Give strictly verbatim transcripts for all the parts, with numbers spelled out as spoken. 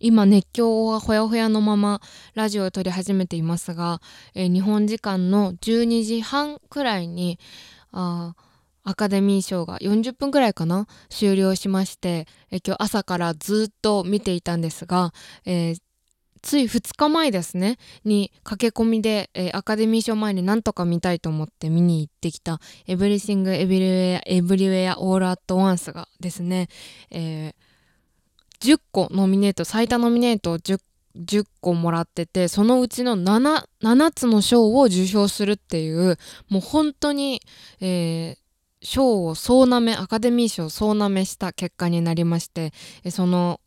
今熱狂がほやほやのままラジオを撮り始めていますが、えー、日本時間のじゅうにじはんくらいにあアカデミー賞がよんじゅっぷんくらいかな終了しまして、えー、今日朝からずっと見ていたんですが、えーついふつかまえですねに駆け込みで、えー、アカデミー賞前になんとか見たいと思って見に行ってきた Everything Everywhere Everywhere All At Once がですね、えー、じゅっこノミネート最多ノミネートを 10, 10個もらってて、そのうちの 7, ななつの賞を受賞するっていう、もう本当に、えー賞を総なめアカデミー賞総なめした結果になりまして、その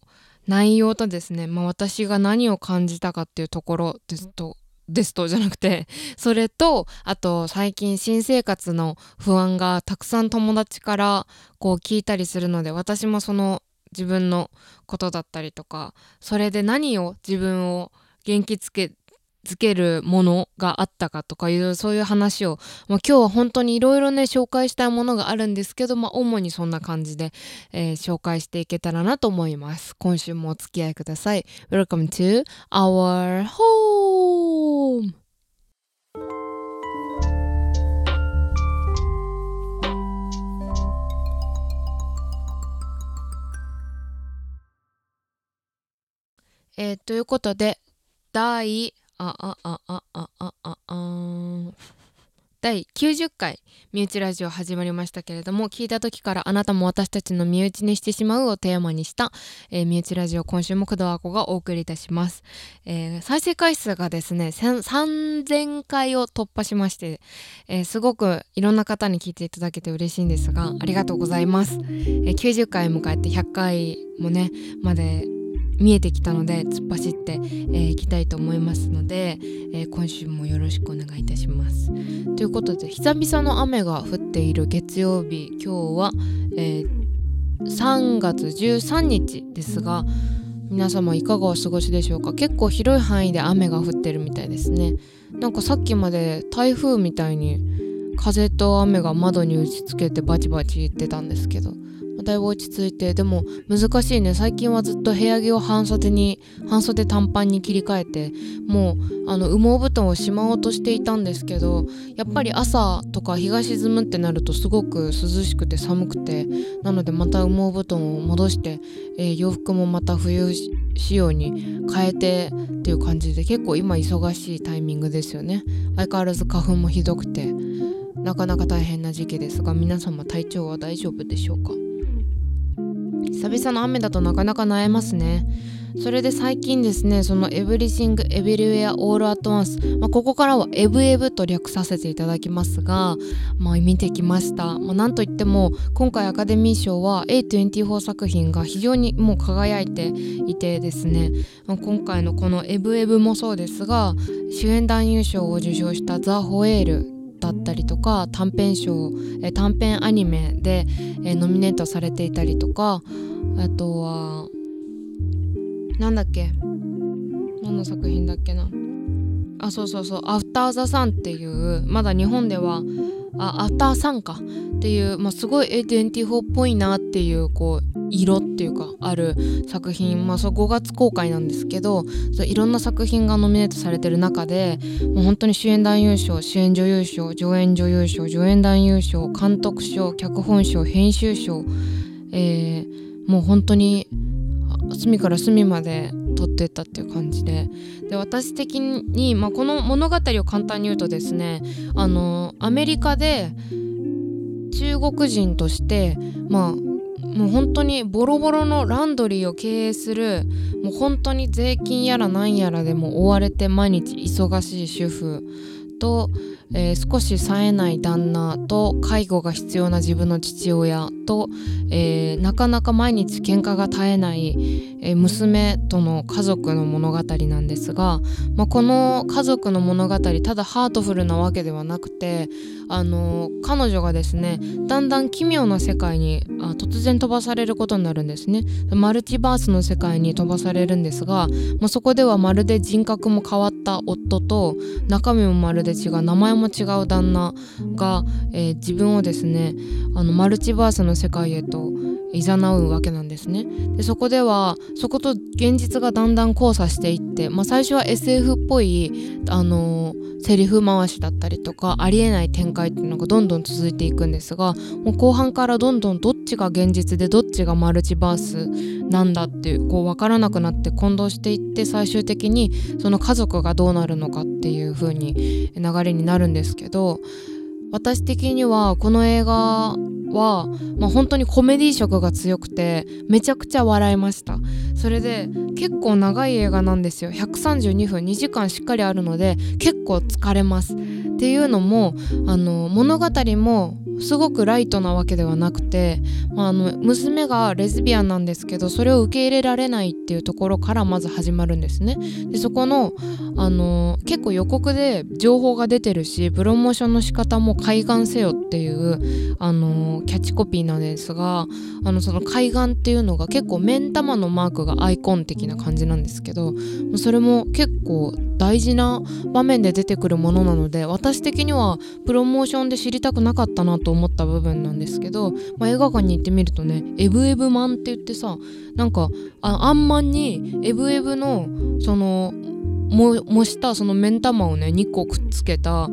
内容とですね、まあ、私が何を感じたかっていうところですとですとじゃなくて、それとあと最近新生活の不安がたくさん友達からこう聞いたりするので、私もその自分のことだったりとか、それで何を自分を元気づけづけるものがあったかとかいう、そういう話を、まあ、今日は本当にいろいろね紹介したいものがあるんですけど、まあ、主にそんな感じで、えー、紹介していけたらなと思います。今週もお付き合いください。 Welcome to our home。 えー、ということで第ああああああああだいきゅうじゅっかい身内ラジオ始まりましたけれども、聞いた時からあなたも私たちの身内にしてしまうをテーマにした、えー、身内ラジオ、今週も工藤あこがお送りいたします。えー、再生回数がですねさんぜんかいを突破しまして、えー、すごくいろんな方に聞いていただけて嬉しいんですが、ありがとうございます。えー、きゅうじゅっかい迎えてひゃっかいもねまで見えてきたので、突っ走って、えー、いきたいと思いますので、えー、今週もよろしくお願いいたします。ということで、久々の雨が降っている月曜日、今日は、えー、さんがつじゅうさんにちですが、皆様いかがお過ごしでしょうか。結構広い範囲で雨が降ってるみたいですね。なんかさっきまで台風みたいに風と雨が窓に打ちつけてバチバチ言ってたんですけど、だいぶ落ち着いて、でも難しいね。最近はずっと部屋着を半袖に半袖短パンに切り替えて、もうあの羽毛布団をしまおうとしていたんですけど、やっぱり朝とか日が沈むってなるとすごく涼しくて寒くて、なのでまた羽毛布団を戻して、えー、洋服もまた冬仕様に変えてっていう感じで、結構今忙しいタイミングですよね。相変わらず花粉もひどくてなかなか大変な時期ですが、皆様体調は大丈夫でしょうか。久々の雨だとなかなか悩ますね。それで最近ですね、その Everything Everywhere All At Once、まあ、ここからはエブエブと略させていただきますが、まあ、見てきました。まあ、なんといっても今回アカデミー賞は エーにじゅうよん 作品が非常にもう輝いていてですね、まあ、今回のこのエブエブもそうですが、主演男優賞を受賞したザ・ホエールだったりとか、短編賞、え短編アニメで、えノミネートされていたりとか、あとはなんだっけ、何の作品だっけなあ、そうそうそう、アフターザサンっていう、まだ日本ではあアフターサンかっていう、まあ、すごい エーにじゅうよん っぽいなっていう、こう色っていうかある作品、まあ、そうごがつ公開なんですけど、そういろんな作品がノミネートされてる中で、もう本当に主演男優賞、主演女優賞、上演女優賞、上演男優賞、監督賞、脚本賞、編集賞、えー、もう本当に隅から隅まで撮ってったっていう感じで、で私的に、まあ、この物語を簡単に言うとですね、あのアメリカで中国人として、まあ、もう本当にボロボロのランドリーを経営する、もう本当に税金やらなんやらでも追われて毎日忙しい主婦と、えー、少し冴えない旦那と、介護が必要な自分の父親と、えー、なかなか毎日喧嘩が絶えない、えー、娘との家族の物語なんですが、まあ、この家族の物語、ただハートフルなわけではなくて、あの彼女がですね、だんだん奇妙な世界にあ突然飛ばされることになるんですね。マルチバースの世界に飛ばされるんですが、まあ、そこではまるで人格も変わった夫と、中身もまるで違う、名前も違う旦那が、えー、自分をですねあのマルチバースの世界へと誘うわけなんですね。でそこではそこと現実がだんだん交差していって、まあ、最初は エスエフ っぽいあのセリフ回しだったりとかありえない展開っていうのがどんどん続いていくんですが、もう後半からどんどんどっちが現実でどっちがマルチバースなんだっていうこう分からなくなって混同していって、最終的にその家族がどうなるのかっていう風に流れになるんですけど、私的にはこの映画は、まあ、本当にコメディ色が強くてめちゃくちゃ笑いました。それで結構長い映画なんですよ。ひゃくさんじゅうにふんにじかんしっかりあるので結構疲れますっていうのも、あの物語もすごくライトなわけではなくて、まあ、あの娘がレズビアンなんですけど、それを受け入れられないっていうところからまず始まるんですね。でそこの、あの結構予告で情報が出てるし、プロモーションの仕方も海岸せよっていう、あのキャッチコピーなんですが、あのその海岸っていうのが結構目ん玉のマークがアイコン的な感じなんですけど、それも結構大事な場面で出てくるものなので、私的にはプロモーションで知りたくなかったなと思った部分なんですけど、まあ、映画館に行ってみるとね、エブエブマンって言ってさ、なんか あ, あんまんにエブエブのそのも模したその目ん玉をねにこくっつけた、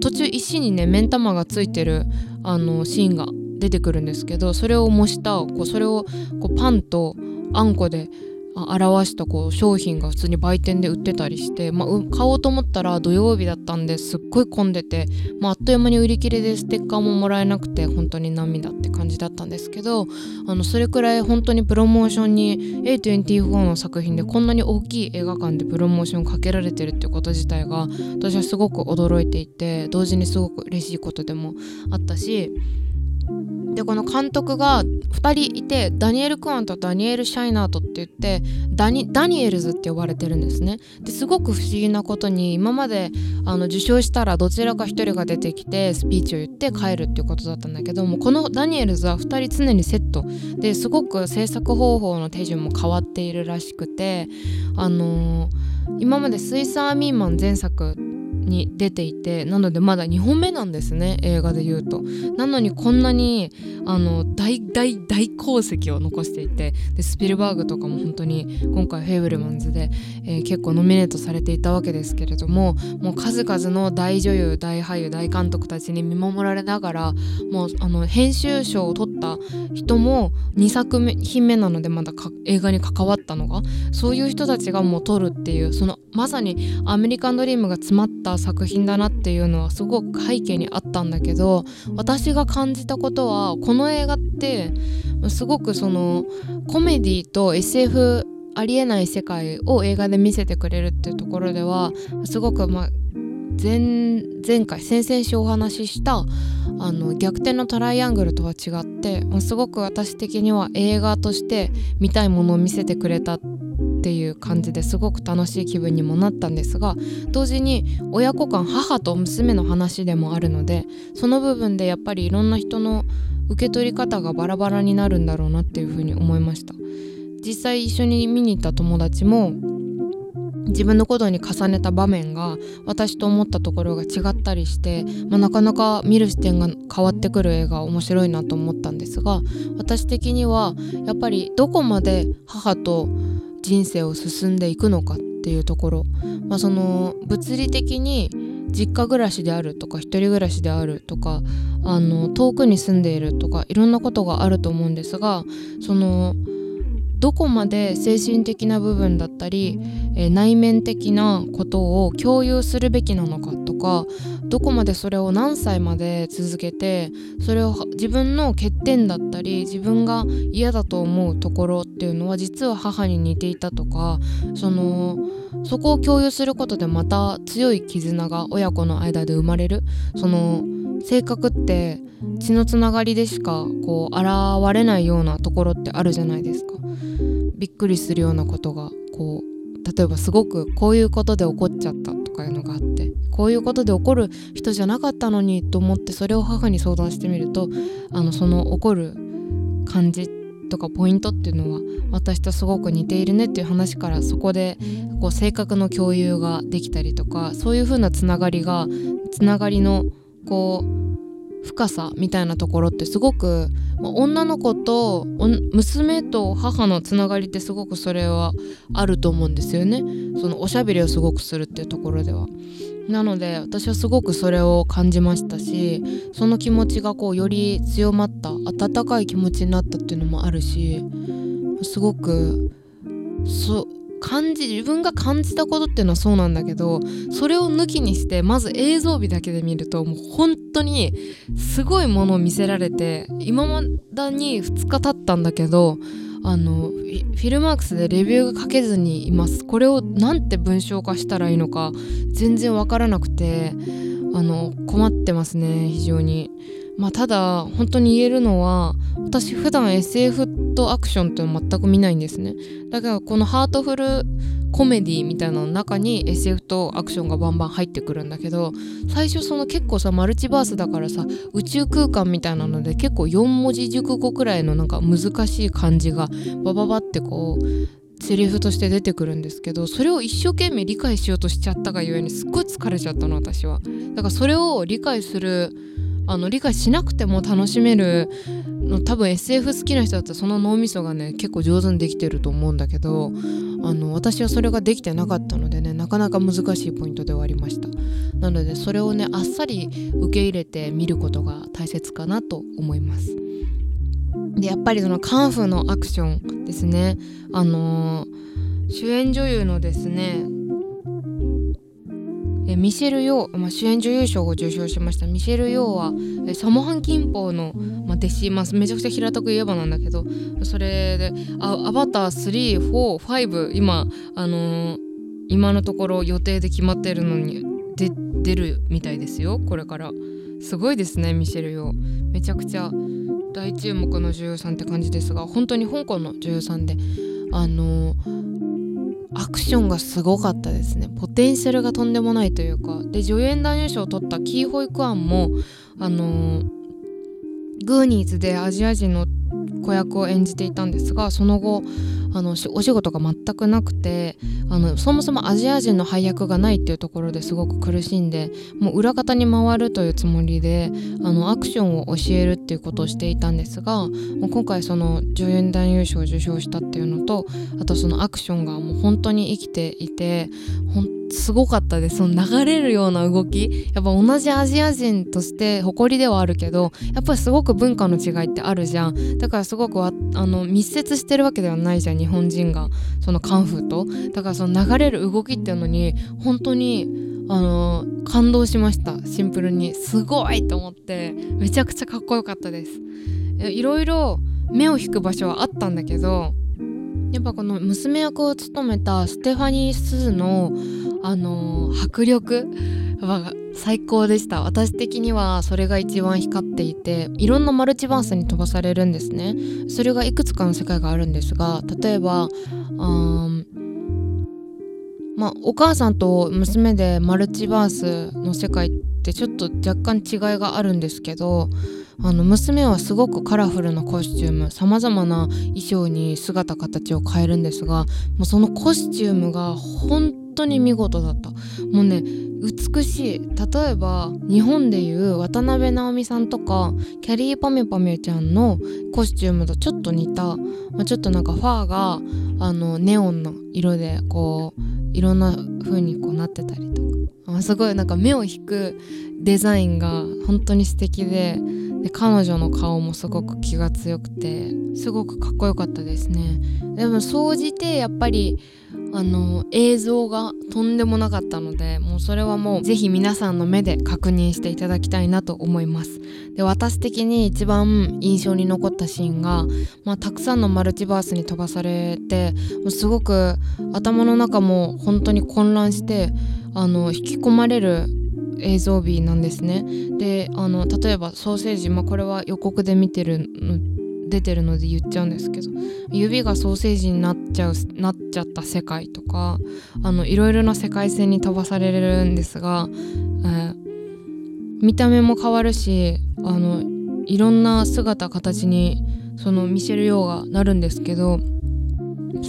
途中石にね目ん玉がついてるあのシーンが出てくるんですけど、それを模したこうそれをこうパンとあんこで表したこう商品が普通に売店で売ってたりして、まあ、買おうと思ったら土曜日だったんですっごい混んでて、まあ、あっという間に売り切れでステッカーももらえなくて本当に涙って感じだったんですけど、あのそれくらい本当にプロモーションに エーにじゅうよん の作品でこんなに大きい映画館でプロモーションかけられてるっていうこと自体が私はすごく驚いていて、同時にすごく嬉しいことでもあったし、でこの監督がふたりいて、ダニエル・クアンとダニエル・シャイナートって言ってダ ニ, ダニエルズって呼ばれてるんですね。ですごく不思議なことに、今まであの受賞したらどちらかひとりが出てきてスピーチを言って帰るっていうことだったんだけども、このダニエルズはふたり常にセットですごく制作方法の手順も変わっているらしくて、あのー、今までスイスアーミーマン前作に出ていて、なのでまだにほんめなんですね、映画で言うと。なのにこんなにあの大大大功績を残していて、でスピルバーグとかも本当に今回フェイブルマンズで、えー、結構ノミネートされていたわけですけれども、もう数々の大女優大俳優大監督たちに見守られながら、もうあの編集賞を取った人もにさくひんめなのでまだ映画に関わったのが、そういう人たちがもう取るっていう、そのまさにアメリカンドリームが詰まった作品だなっていうのはすごく背景にあったんだけど、私が感じたことはこの映画ってすごくそのコメディと エスエフ ありえない世界を映画で見せてくれるっていうところではすごく、まあ、前, 前回先々週お話ししたあの逆転のトライアングルとは違ってすごく私的には映画として見たいものを見せてくれたっていう感じですごく楽しい気分にもなったんですが、同時に親子間、母と娘の話でもあるので、その部分でやっぱりいろんな人の受け取り方がバラバラになるんだろうなっていうふうに思いました。実際一緒に見に行った友達も自分のことに重ねた場面が私と思ったところが違ったりして、まあ、なかなか見る視点が変わってくる映画面白いなと思ったんですが、私的にはやっぱりどこまで母と人生を進んでいくのかっていうところ、まあ、その物理的に実家暮らしであるとか一人暮らしであるとかあの遠くに住んでいるとかいろんなことがあると思うんですが、そのどこまで精神的な部分だったり、えー、内面的なことを共有するべきなのかとか、どこまでそれを何歳まで続けて、それを自分の欠点だったり自分が嫌だと思うところっていうのは実は母に似ていたとか、そのそこを共有することでまた強い絆が親子の間で生まれる。その性格って血のつながりでしかこう現れないようなところってあるじゃないですか。びっくりするようなことがこう例えばすごくこういうことで起こっちゃったとかかいうのがあって、こういうことで怒る人じゃなかったのにと思って、それを母に相談してみると、あのその怒る感じとかポイントっていうのは私とすごく似ているねっていう話から、そこでこう性格の共有ができたりとか、そういう風なつながりがつながりのこう深さみたいなところってすごく、女の子と娘と母のつながりってすごくそれはあると思うんですよね、そのおしゃべりをすごくするっていうところでは。なので私はすごくそれを感じましたし、その気持ちがこうより強まった、温かい気持ちになったっていうのもあるし、すごくそ感じ自分が感じたことっていうのはそうなんだけど、それを抜きにしてまず映像美だけで見ると、もう本当にすごいものを見せられて、今まだにふつか経ったんだけど、あのフィルマークスでレビューが書けずにいます。これをなんて文章化したらいいのか全然わからなくて、あの困ってますね、非常に。まあ、ただ本当に言えるのは、私普段 エスエフ とアクションって全く見ないんですね。だからこのハートフルコメディみたいなの中に エスエフ とアクションがバンバン入ってくるんだけど、最初その結構さ、マルチバースだからさ、宇宙空間みたいなので結構よん文字熟語くらいのなんか難しい漢字がバババってこうセリフとして出てくるんですけど、それを一生懸命理解しようとしちゃったがゆえにすっごい疲れちゃったの、私は。だからそれを理解する、あの理解しなくても楽しめるの、多分 エスエフ 好きな人だったらその脳みそがね結構上手にできてると思うんだけど、あの私はそれができてなかったのでね、なかなか難しいポイントではありました。なのでそれをねあっさり受け入れて見ることが大切かなと思います。でやっぱりそのカンフーのアクションですね、あのー、主演女優のですねミシェル・ヨー、まあ、主演女優賞を受賞しましたミシェル・ヨーはサモハン・キンポーの、まあ、弟子、まあ、めちゃくちゃ平たく言えばなんだけど、それであアバタースリー、フォー、ファイブ今、あのー、今のところ予定で決まってるのにで出るみたいですよ、これから。すごいですね、ミシェル・ヨーめちゃくちゃ大注目の女優さんって感じですが、本当に香港の女優さんで、あのーアクションがすごかったですね。ポテンシャルがとんでもないというか、で助演男優賞を取ったキー・ホイクアンも、あのー、グーニーズでアジア人の子役を演じていたんですが、その後あのお仕事が全くなくて、あのそもそもアジア人の配役がないっていうところですごく苦しんで、もう裏方に回るというつもりで、あのアクションを教えるっていうことをしていたんですが、もう今回その女優男優賞を受賞したっていうのと、あとそのアクションがもう本当に生きていて、本当すごかったです。その流れるような動き、やっぱ同じアジア人として誇りではあるけど、やっぱりすごく文化の違いってあるじゃん。だからすごくあの密接してるわけではないじゃん、日本人がそのカンフーと。だからその流れる動きっていうのに本当にあの感動しました。シンプルにすごいと思って、めちゃくちゃかっこよかったです。いろいろ目を引く場所はあったんだけど、やっぱこの娘役を務めたステファニー・スーのあの迫力は最高でした。私的にはそれが一番光っていて、いろんなマルチバースに飛ばされるんですね。それがいくつかの世界があるんですが、例えばうんまあお母さんと娘でマルチバースの世界ってちょっと若干違いがあるんですけど、あの娘はすごくカラフルなコスチューム、さまざまな衣装に姿形を変えるんですが、もうそのコスチュームが本当に見事だった。もうね美しい。例えば日本でいう渡辺直美さんとかキャリーパミュパミュちゃんのコスチュームとちょっと似た、まあ、ちょっとなんかファーがあのネオンの色でこういろんな風にこうなってたりとか、あすごいなんか目を引くデザインが本当に素敵で、で彼女の顔もすごく気が強くてすごくかっこよかったですね。でも総じてやっぱりあの映像がとんでもなかったので、もうそれはもうぜひ皆さんの目で確認していただきたいなと思います。で私的に一番印象に残ったシーンが、まあ、たくさんのマルチバースに飛ばされて、もうすごく頭の中も本当に混乱して、あの引き込まれる映像美なんですね。であの例えばソーセージ、まあ、これは予告で見てるの出てるので言っちゃうんですけど、指がソーセージになっちゃうなっちゃった世界とか、あのいろいろな世界線に飛ばされるんですが、えー、見た目も変わるし、あのいろんな姿形にその見せるようがなるんですけど、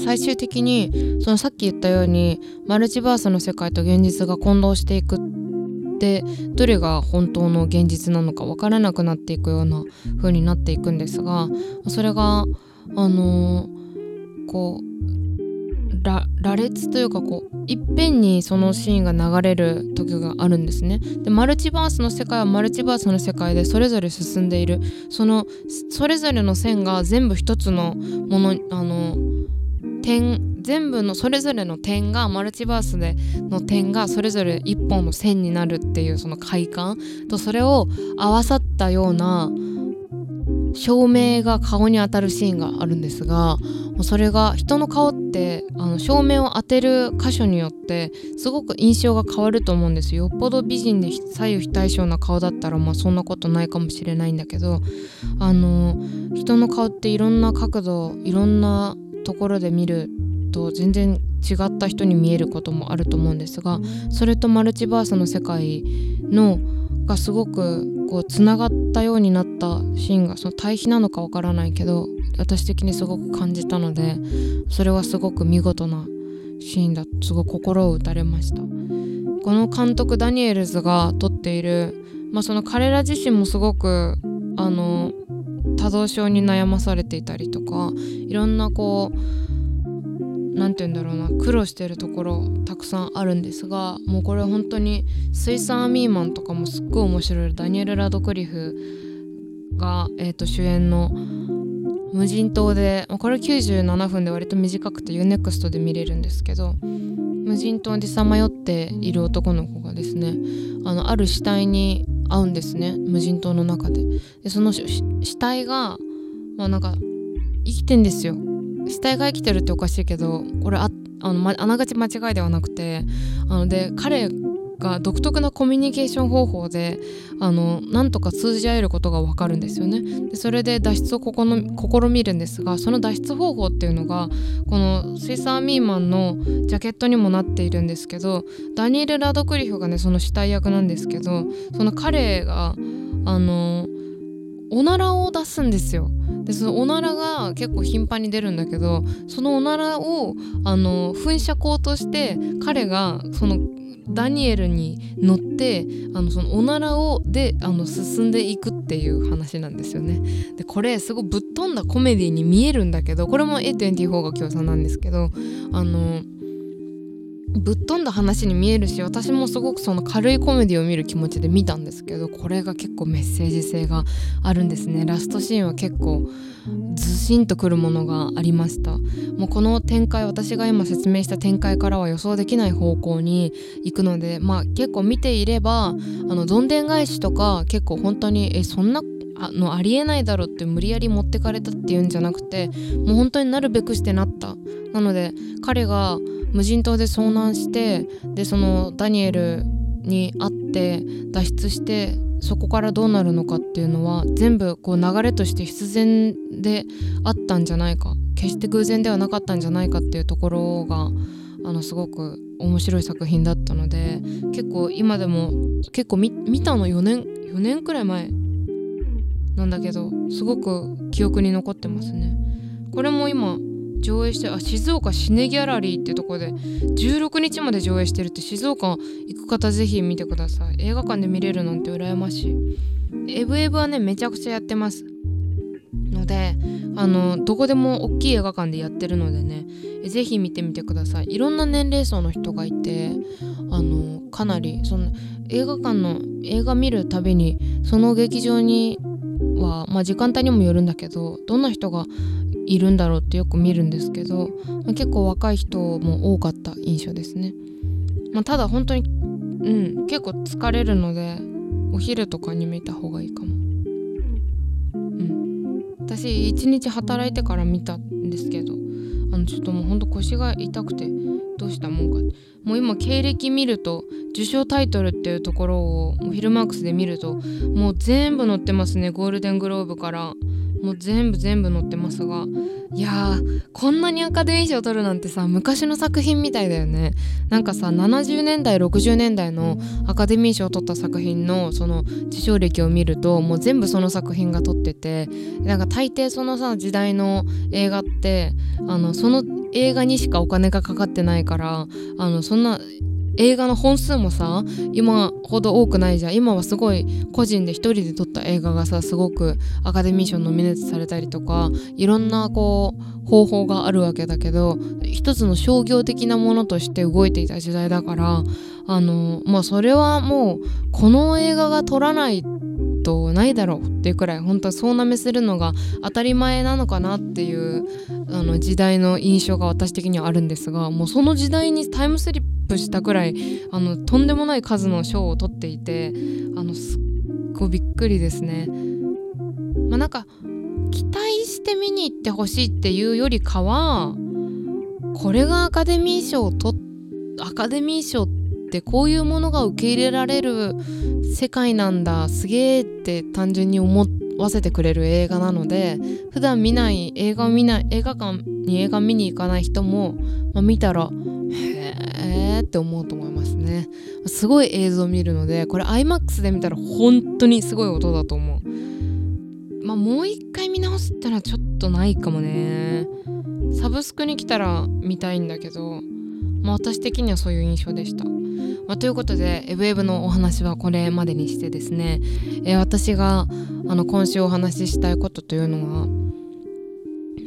最終的にそのさっき言ったようにマルチバースの世界と現実が混同していくで、どれが本当の現実なのか分からなくなっていくような風になっていくんですが、それがあのー、こうら羅列というか、こういっぺんにそのシーンが流れる時があるんですね。でマルチバースの世界はマルチバースの世界でそれぞれ進んでいる、そのそれぞれの線が全部一つのもの、あの点全部のそれぞれの点がマルチバースでの点がそれぞれ一本の線になるっていう、その快感とそれを合わさったような照明が顔に当たるシーンがあるんですが、それが人の顔ってあの照明を当てる箇所によってすごく印象が変わると思うんですよ。よっぽど美人で左右非対称な顔だったら、まあそんなことないかもしれないんだけど、あの人の顔っていろんな角度いろんなところで見ると全然違った人に見えることもあると思うんですが、それとマルチバースの世界のがすごくこうつながったようになったシーンが、その対比なのかわからないけど私的にすごく感じたので、それはすごく見事なシーンだ、すごく心を打たれました。この監督ダニエルズが撮っている、まあ、その彼ら自身もすごくあの多動症に悩まされていたりとか、いろんなこうなんて言うんだろうな、苦労してるところたくさんあるんですが、もうこれ本当にスイスアーミーマンとかもすっごい面白い、ダニエル・ラドクリフが、えー、と主演の無人島で、これきゅうじゅうななふんで割と短くて ユーネクスト で見れるんですけど、無人島でさまよっている男の子がですね、 あのある死体に会うんですね、無人島の中で。でその死体が、まあ、なんか生きてんですよ。死体が生きてるっておかしいけど、これ あ, あ, の、まあながち間違いではなくて、あので彼が独特なコミュニケーション方法であのなんとか通じ合えることが分かるんですよね。でそれで脱出をここの試みるんですが、その脱出方法っていうのがこのスイスアーミーマンのジャケットにもなっているんですけど、ダニエル・ラドクリフがねその死体役なんですけど、その彼があのおならを出すんですよ。でそのおならが結構頻繁に出るんだけど、そのおならをあの噴射口として彼がそのダニエルに乗ってあのそのおならをであの進んでいくっていう話なんですよね。でこれすごいぶっ飛んだコメディに見えるんだけど、これも エーにじゅうよん が共産なんですけど、あのぶっ飛んだ話に見えるし、私もすごくその軽いコメディを見る気持ちで見たんですけど、これが結構メッセージ性があるんですね。ラストシーンは結構ずしんとくるものがありました。もうこの展開、私が今説明した展開からは予想できない方向に行くので、まあ結構見ていればあのどんでん返しとか結構本当にえそんなあのありえないだろって無理やり持ってかれたっていうんじゃなくて、もう本当になるべくしてなった。なので彼が無人島で遭難して、でそのダニエルに会って脱出して、そこからどうなるのかっていうのは全部こう流れとして必然であったんじゃないか、決して偶然ではなかったんじゃないかっていうところがあのすごく面白い作品だったので、結構今でも結構 見, 見たのよねんくらい前なんだけど、すごく記憶に残ってますね。これも今上映して、あ静岡シネギャラリーってとこでじゅうろくにちまで上映してるって、静岡行く方ぜひ見てください。映画館で見れるなんて羨ましい。エブエブはねめちゃくちゃやってますので、あのどこでも大きい映画館でやってるのでね、ぜひ見てみてください。いろんな年齢層の人がいて、あのかなりその映画館の映画見るたびにその劇場には、まあ、時間帯にもよるんだけど、どんな人がいるんだろうってよく見るんですけど、結構若い人も多かった印象ですね。まあ、ただ本当に、うん、結構疲れるのでお昼とかに見た方がいいかも。うん、私一日働いてから見たんですけど、あのちょっともう本当腰が痛くてどうしたもんか。もう今経歴見ると受賞タイトルっていうところをフィルマークスで見るともう全部載ってますね。ゴールデングローブからもう全部全部載ってますが、いやーこんなにアカデミー賞取るなんてさ、昔の作品みたいだよね。なんかさ、ななじゅうねんだいろくじゅうねんだいのアカデミー賞を取った作品のその受賞歴を見ると、もう全部その作品が取ってて、なんか大抵そのさ時代の映画ってあのその映画にしかお金がかかってないから、あのそんな映画の本数もさ今ほど多くないじゃん。今はすごい個人で一人で撮った映画がさすごくアカデミー賞ノミネートされたりとか、いろんなこう方法があるわけだけど、一つの商業的なものとして動いていた時代だから、あのまあそれはもうこの映画が撮らないとないだろうっていうくらい、本当はそうなめするのが当たり前なのかなっていうあの時代の印象が私的にはあるんですが、もうその時代にタイムスリップしたくらいあのとんでもない数の賞を取っていて、あのすっごいびっくりですね。まあ、なんか期待して見に行ってほしいっていうよりかは、これがアカデミー賞をとアカデミー賞ってこういうものが受け入れられる世界なんだ、すげーって単純に思わせてくれる映画なので、普段見ない映画を見ない映画館に映画見に行かない人も、まあ、見たらえーって思うと思いますね。すごい映像を見るので、これ アイマックス で見たら本当にすごい音だと思う。まあもう一回見直すったらちょっとないかもね。サブスクに来たら見たいんだけど、まあ私的にはそういう印象でした。まあ、ということでエブエブのお話はこれまでにしてですね、えー、私があの今週お話ししたいことというのが、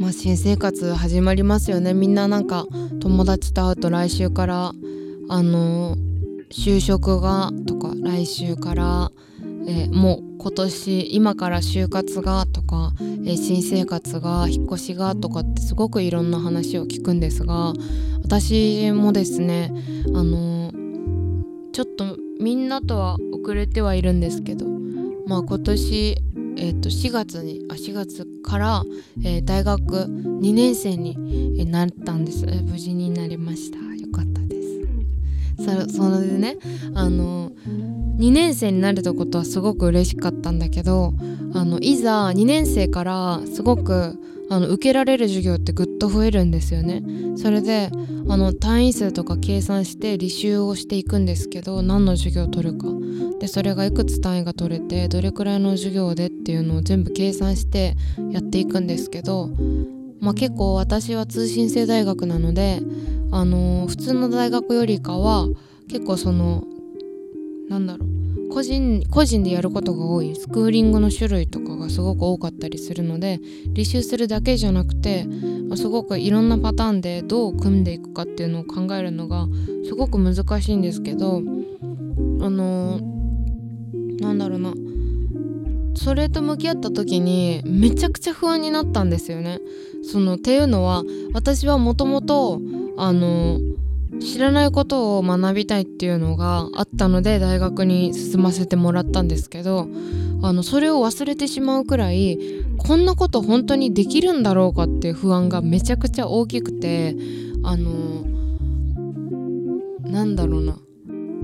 まあ、新生活始まりますよね。みんななんか友達と会うと来週からあの就職がとか、来週から、えー、もう今年今から就活がとか、えー、新生活が引っ越しがとかってすごくいろんな話を聞くんですが、私もですねあのちょっとみんなとは遅れてはいるんですけど、まあ今年えー、としがつにあしがつから、えー、大学にねんせいになったんです。無事になりました。よかったです。 そ, それでねあのにねんせいになるとことはすごく嬉しかったんだけど、あのいざにねんせいからすごくあの受けられる授業ってぐっと増えるんですよね。それであの単位数とか計算して履修をしていくんですけど、何の授業を取るかで、それがいくつ単位が取れてどれくらいの授業でっていうのを全部計算してやっていくんですけど、まあ、結構私は通信制大学なので、あのー、普通の大学よりかは結構そのなんだろう個人、個人でやることが多いスクーリングの種類とかがすごく多かったりするので、履修するだけじゃなくてすごくいろんなパターンでどう組んでいくかっていうのを考えるのがすごく難しいんですけど、あのなんだろうなそれと向き合った時にめちゃくちゃ不安になったんですよね。そのっていうのは私はもともとあの知らないことを学びたいっていうのがあったので大学に進ませてもらったんですけど、あのそれを忘れてしまうくらいこんなこと本当にできるんだろうかっていう不安がめちゃくちゃ大きくて、あのなんだろうな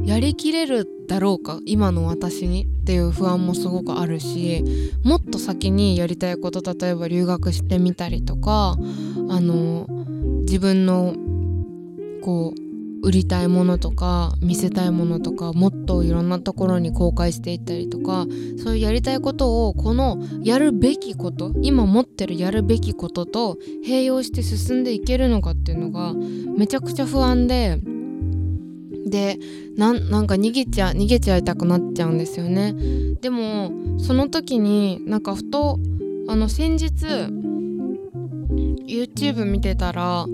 やりきれるだろうか今の私にっていう不安もすごくあるし、もっと先にやりたいこと、例えば留学してみたりとか、あの自分のこう売りたいものとか見せたいものとか、もっといろんなところに公開していったりとか、そういうやりたいことをこのやるべきこと今持ってるやるべきことと併用して進んでいけるのかっていうのがめちゃくちゃ不安で、で な, なんか逃げちゃ逃げちゃいたくなっちゃうんですよね。でもその時になんかふとあの先日 YouTube 見てたら、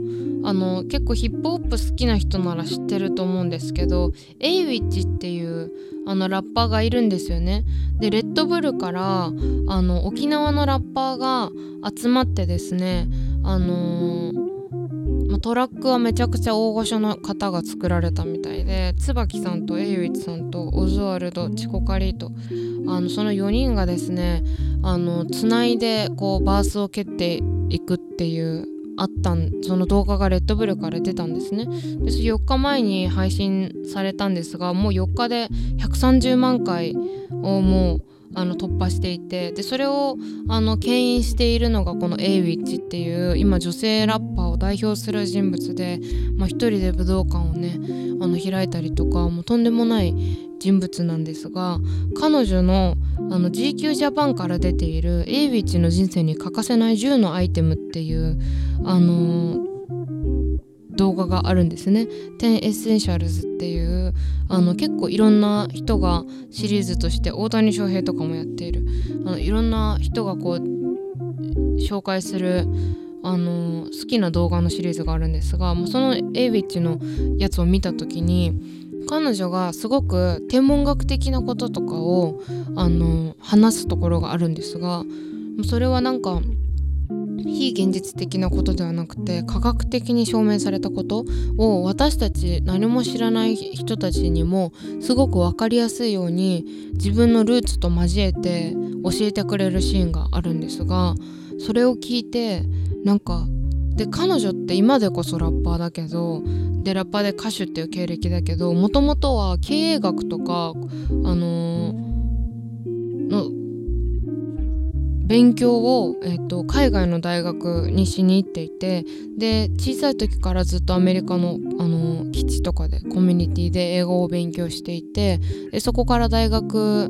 あの結構ヒップホップ好きな人なら知ってると思うんですけど、 Awich っていうあのラッパーがいるんですよね。でレッドブルからあの沖縄のラッパーが集まってですね、あのーま、トラックはめちゃくちゃ大御所の方が作られたみたいで、椿さんと Awich さんとオズワルド、チコカリーとあのそのよにんがですねあのつないでこうバースを蹴っていくっていうあったんその動画がレッドブルから出たんですね。でよっかまえに配信されたんですが、もうよっかでひゃくさんじゅうまんかいをもうあの突破していて、でそれをあの牽引しているのがこのAwichっていう今女性ラッパーを代表する人物で、まあ、一人で武道館をねあの開いたりとかもうとんでもない人物なんですが、彼女のあの ジーキュー ジャパンから出ているAwichの人生に欠かせないじゅうのアイテムっていうあのー動画があるんですね。じゅうエッセンシャルズっていうあの結構いろんな人がシリーズとして大谷翔平とかもやっているあのいろんな人がこう紹介するあの好きな動画のシリーズがあるんですが、もうそのAwichのやつを見た時に彼女がすごく天文学的なこととかをあの話すところがあるんですが、それはなんか非現実的なことではなくて科学的に証明されたことを私たち何も知らない人たちにもすごく分かりやすいように自分のルーツと交えて教えてくれるシーンがあるんですが、それを聞いてなんかで彼女って今でこそラッパーだけどでラッパーで歌手っていう経歴だけど、もともとは経営学とかあのー、の勉強を、えっと、海外の大学にしに行っていて、で小さい時からずっとアメリカの、あの基地とかでコミュニティで英語を勉強していて、でそこから大学、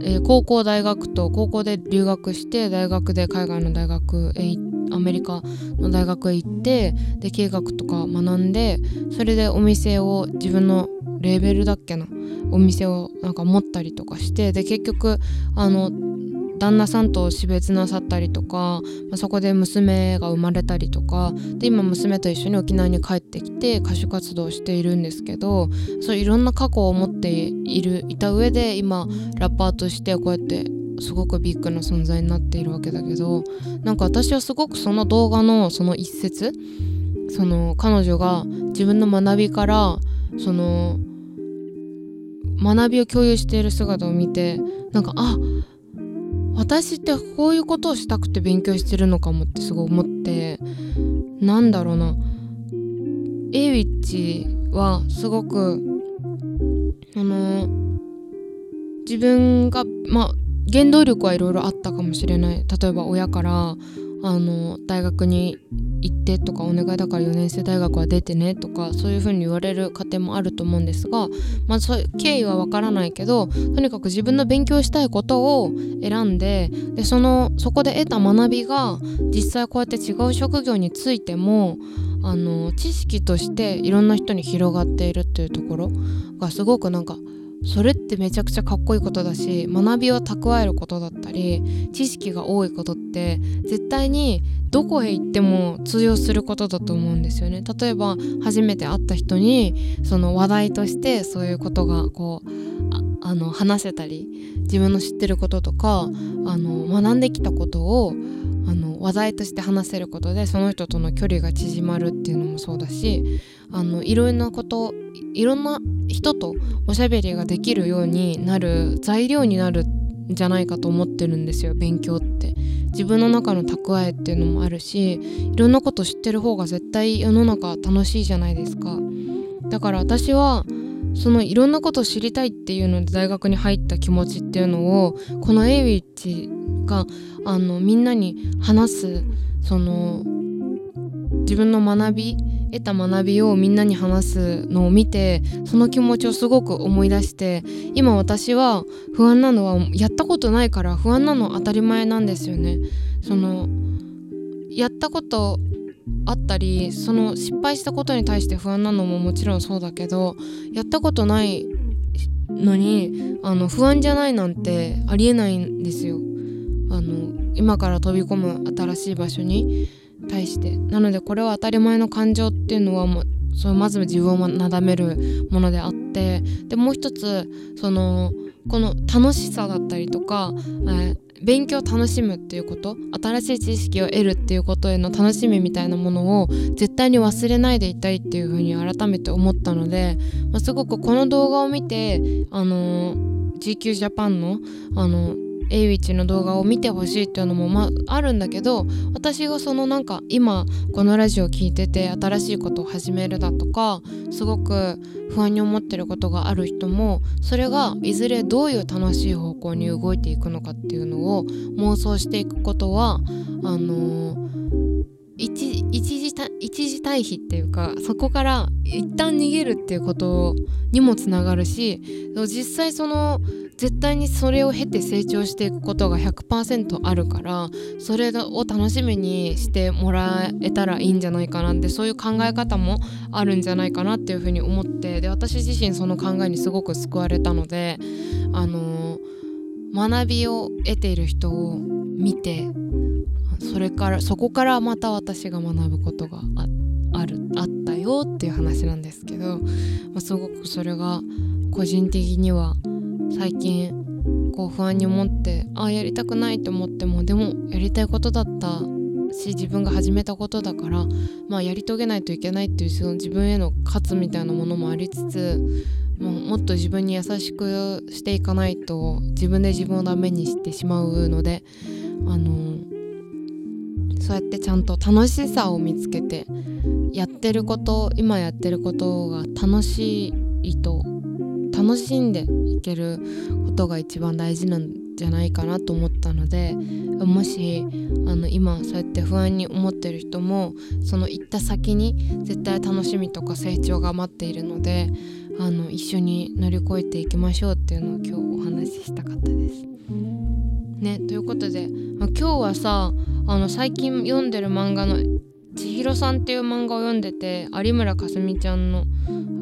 えー、高校大学と高校で留学して大学で海外の大学へアメリカの大学へ行ってで経営学とか学んで、それでお店を自分のレーベルだっけなお店をなんか持ったりとかして、で結局あの旦那さんと死別なさったりとか、まあ、そこで娘が生まれたりとかで今娘と一緒に沖縄に帰ってきて歌手活動をしているんですけど、そういろんな過去を持っているいた上で今ラッパーとしてこうやってすごくビッグな存在になっているわけだけど、なんか私はすごくその動画のその一節、その彼女が自分の学びからその学びを共有している姿を見て、なんかあ私ってこういうことをしたくて勉強してるのかもってすごい思って、なんだろうなAwichはすごくあの自分がまあ原動力はいろいろあったかもしれない、例えば親からあの大学に行ってとかお願いだからよねん生大学は出てねとかそういう風に言われる家庭もあると思うんですが、まあ、そういう経緯はわからないけどとにかく自分の勉強したいことを選んで、でそのそこで得た学びが実際こうやって違う職業についてもあの知識としていろんな人に広がっているっていうところがすごくなんかそれってめちゃくちゃかっこいいことだし、学びを蓄えることだったり知識が多いことって絶対にどこへ行っても通用することだと思うんですよね。例えば初めて会った人にその話題としてそういうことがこう あ, あの話せたり自分の知ってることとかあの学んできたことをあの話題として話せることでその人との距離が縮まるっていうのもそうだし、あのいろんなこといろんな人とおしゃべりができるようになる材料になるんじゃないかと思ってるんですよ。勉強って自分の中の蓄えっていうのもあるし、いろんなこと知ってる方が絶対世の中楽しいじゃないですか。だから私はそのいろんなことを知りたいっていうので大学に入った気持ちっていうのをこのAwichがあのみんなに話す、その自分の学び得た学びをみんなに話すのを見てその気持ちをすごく思い出して、今私は不安なのはやったことないから不安なの当たり前なんですよね。そのやったことあったりその失敗したことに対して不安なのももちろんそうだけど、やったことないのにあの不安じゃないなんてありえないんですよ、あの今から飛び込む新しい場所に対して。なのでこれは当たり前の感情っていうのはもうそれまず自分をなだめるものであって、でもう一つそのこの楽しさだったりとか、えー、勉強を楽しむっていうこと、新しい知識を得るっていうことへの楽しみみたいなものを絶対に忘れないでいたいっていうふうに改めて思ったので、まあ、すごくこの動画を見てあの ジーキュー ジャパンのあの Awichの動画を見てほしいっていうのも、まあ、あるんだけど、私がそのなんか今このラジオ聞いてて新しいことを始めるだとかすごく不安に思ってることがある人も、それがいずれどういう楽しい方向に動いていくのかっていうのを妄想していくことはあのー、一, 一時た一時退避っていうか、そこから一旦逃げるっていうことにもつながるし、実際その絶対にそれを経て成長していくことが ひゃくパーセント あるから、それを楽しみにしてもらえたらいいんじゃないかなって、そういう考え方もあるんじゃないかなっていうふうに思って、で私自身その考えにすごく救われたので、あの学びを得ている人を見て、それからそこからまた私が学ぶことが あ, あ, るあったよっていう話なんですけど、まあ、すごくそれが個人的には最近こう不安に思って、あやりたくないと思っても、でもやりたいことだったし自分が始めたことだから、まあ、やり遂げないといけないっていうその自分への喝みたいなものもありつつ、も, うもっと自分に優しくしていかないと自分で自分をダメにしてしまうので、あのそうやってちゃんと楽しさを見つけてやってること、今やってることが楽しいと楽しんでいけることが一番大事なんじゃないかなと思ったので、もしあの今そうやって不安に思ってる人も、その行った先に絶対楽しみとか成長が待っているので、あの一緒に乗り越えていきましょうっていうのを今日お話ししたかったですね。ということで今日はさ、あの最近読んでる漫画の千尋さんっていう漫画を読んでて、有村架純ちゃんの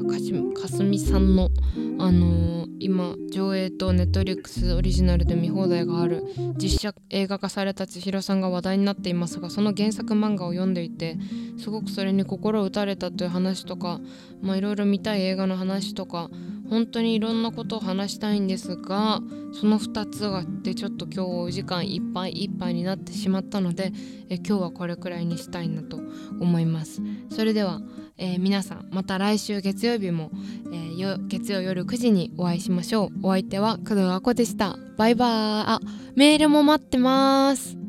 かしかすみさんの、あのー、今上映とネットフリックスオリジナルで見放題がある実写映画化された千尋さんが話題になっていますが、その原作漫画を読んでいてすごくそれに心を打たれたという話とか、まあ、いろいろ見たい映画の話とか、本当にいろんなことを話したいんですが、そのふたつがでちょっと今日お時間いっぱいいっぱいになってしまったので、え今日はこれくらいにしたいなと思います。それでは、えー、皆さんまた来週月曜日も、えー、よ月曜夜くじにお会いしましょう。お相手は工藤あこでした。バイバーイ。あ、メールも待ってます。